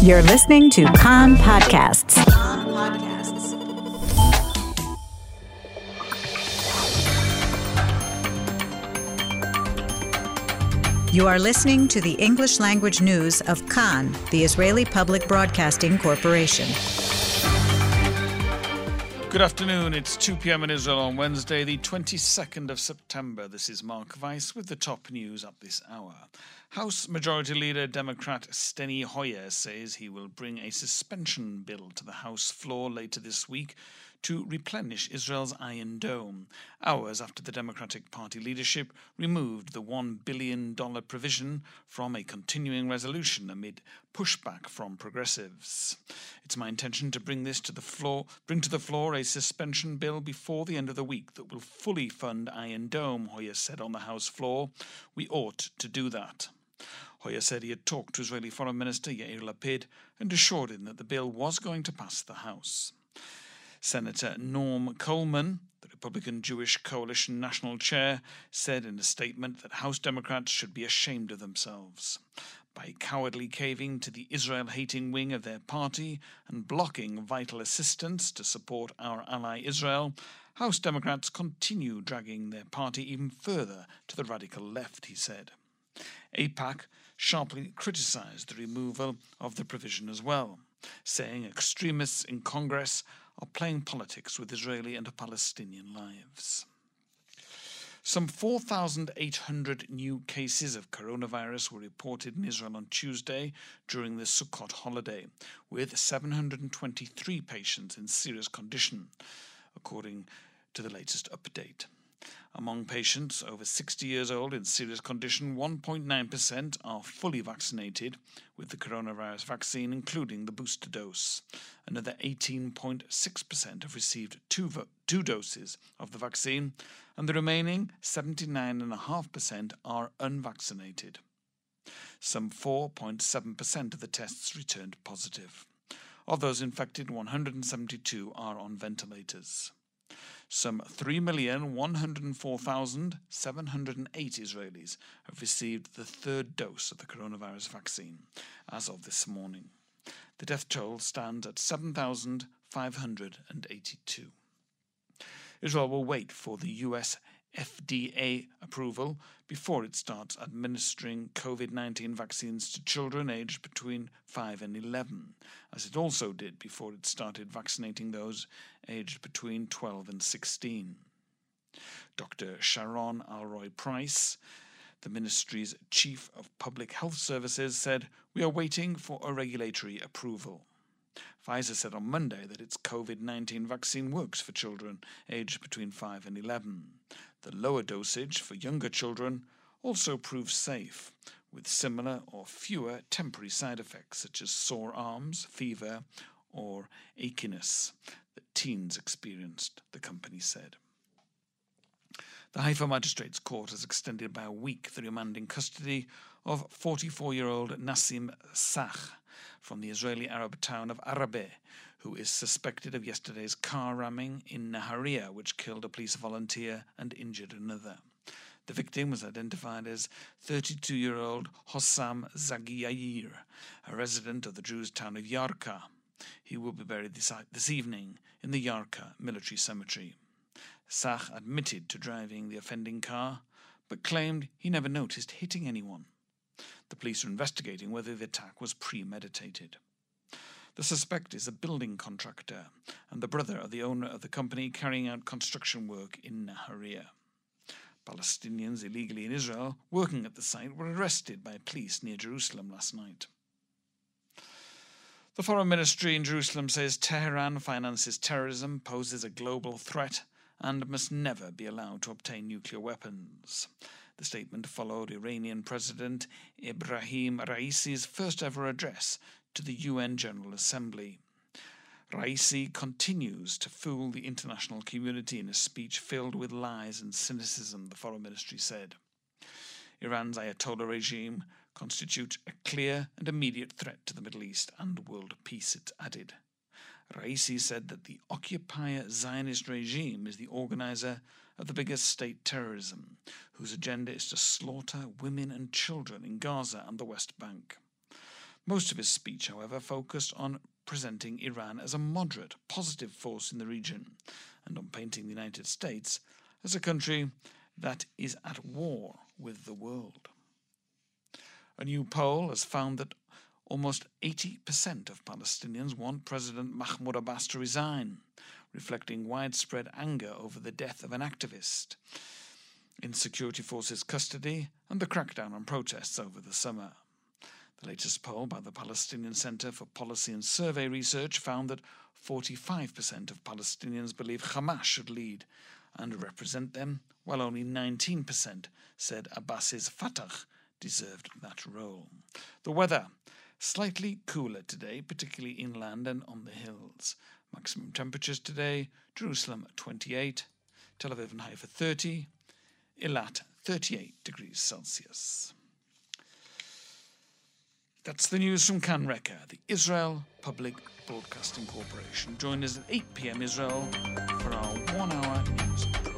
You're listening to Khan Podcasts. You are listening to the English language news of Kan, the Israeli Public Broadcasting Corporation. Good afternoon. It's 2 p.m. in Israel on Wednesday, the 22nd of September. This is Mark Weiss with the top news at this hour. House Majority Leader Democrat Steny Hoyer says he will bring a suspension bill to the House floor later this week to replenish Israel's Iron Dome, hours after the Democratic Party leadership removed the $1 billion provision from a continuing resolution amid pushback from progressives. It's my intention to bring to the floor a suspension bill before the end of the week that will fully fund Iron Dome, Hoyer said on the House floor. We ought to do that. Hoyer said he had talked to Israeli Foreign Minister Yair Lapid and assured him that the bill was going to pass the House. Senator Norm Coleman, the Republican Jewish Coalition National Chair, said in a statement that House Democrats should be ashamed of themselves. By cowardly caving to the Israel-hating wing of their party and blocking vital assistance to support our ally Israel, House Democrats continue dragging their party even further to the radical left, he said. AIPAC sharply criticised the removal of the provision as well, saying extremists in Congress are playing politics with Israeli and Palestinian lives. Some 4,800 new cases of coronavirus were reported in Israel on Tuesday during the Sukkot holiday, with 723 patients in serious condition, according to the latest update. Among patients over 60 years old in serious condition, 1.9% are fully vaccinated with the coronavirus vaccine, including the booster dose. Another 18.6% have received two doses of the vaccine, and the remaining 79.5% are unvaccinated. Some 4.7% of the tests returned positive. Of those infected, 172 are on ventilators. Some 3,104,708 Israelis have received the third dose of the coronavirus vaccine as of this morning. The death toll stands at 7,582. Israel will wait for the US FDA approval before it starts administering COVID-19 vaccines to children aged between 5 and 11, as it also did before it started vaccinating those aged between 12 and 16. Dr. Sharon Alroy-Price, the ministry's chief of public health services, said, "We are waiting for a regulatory approval." Pfizer said on Monday that its COVID-19 vaccine works for children aged between 5 and 11. The lower dosage for younger children also proves safe, with similar or fewer temporary side effects such as sore arms, fever, or achiness that teens experienced, the company said. The Haifa Magistrates' Court has extended by a week the remand in custody of 44-year-old Nassim Sah from the Israeli Arab town of Arabe, who is suspected of yesterday's car ramming in Nahariya, which killed a police volunteer and injured another. The victim was identified as 32-year-old Hossam Zagiair, a resident of the Jewish town of Yarka. He will be buried this evening in the Yarka military cemetery. Sah admitted to driving the offending car, but claimed he never noticed hitting anyone. The police are investigating whether the attack was premeditated. The suspect is a building contractor and the brother of the owner of the company carrying out construction work in Nahariya. Palestinians illegally in Israel working at the site were arrested by police near Jerusalem last night. The Foreign Ministry in Jerusalem says Tehran finances terrorism, poses a global threat, and must never be allowed to obtain nuclear weapons. The statement followed Iranian President Ibrahim Raisi's first-ever address to the UN General Assembly. Raisi continues to fool the international community in a speech filled with lies and cynicism, the Foreign Ministry said. Iran's Ayatollah regime constitutes a clear and immediate threat to the Middle East and world peace, it added. Raisi said that the occupier Zionist regime is the organizer of the biggest state terrorism, whose agenda is to slaughter women and children in Gaza and the West Bank. Most of his speech, however, focused on presenting Iran as a moderate, positive force in the region, and on painting the United States as a country that is at war with the world. A new poll has found that almost 80% of Palestinians want President Mahmoud Abbas to resign, reflecting widespread anger over the death of an activist, in security forces' custody, and the crackdown on protests over the summer. The latest poll by the Palestinian Center for Policy and Survey Research found that 45% of Palestinians believe Hamas should lead and represent them, while only 19% said Abbas's Fatah deserved that role. The weather, slightly cooler today, particularly inland and on the hills. Maximum temperatures today, Jerusalem at 28, Tel Aviv and Haifa 30, Eilat 38 degrees Celsius. That's the news from Kan Reka, the Israel Public Broadcasting Corporation. Join us at 8 p.m. Israel for our 1-hour news.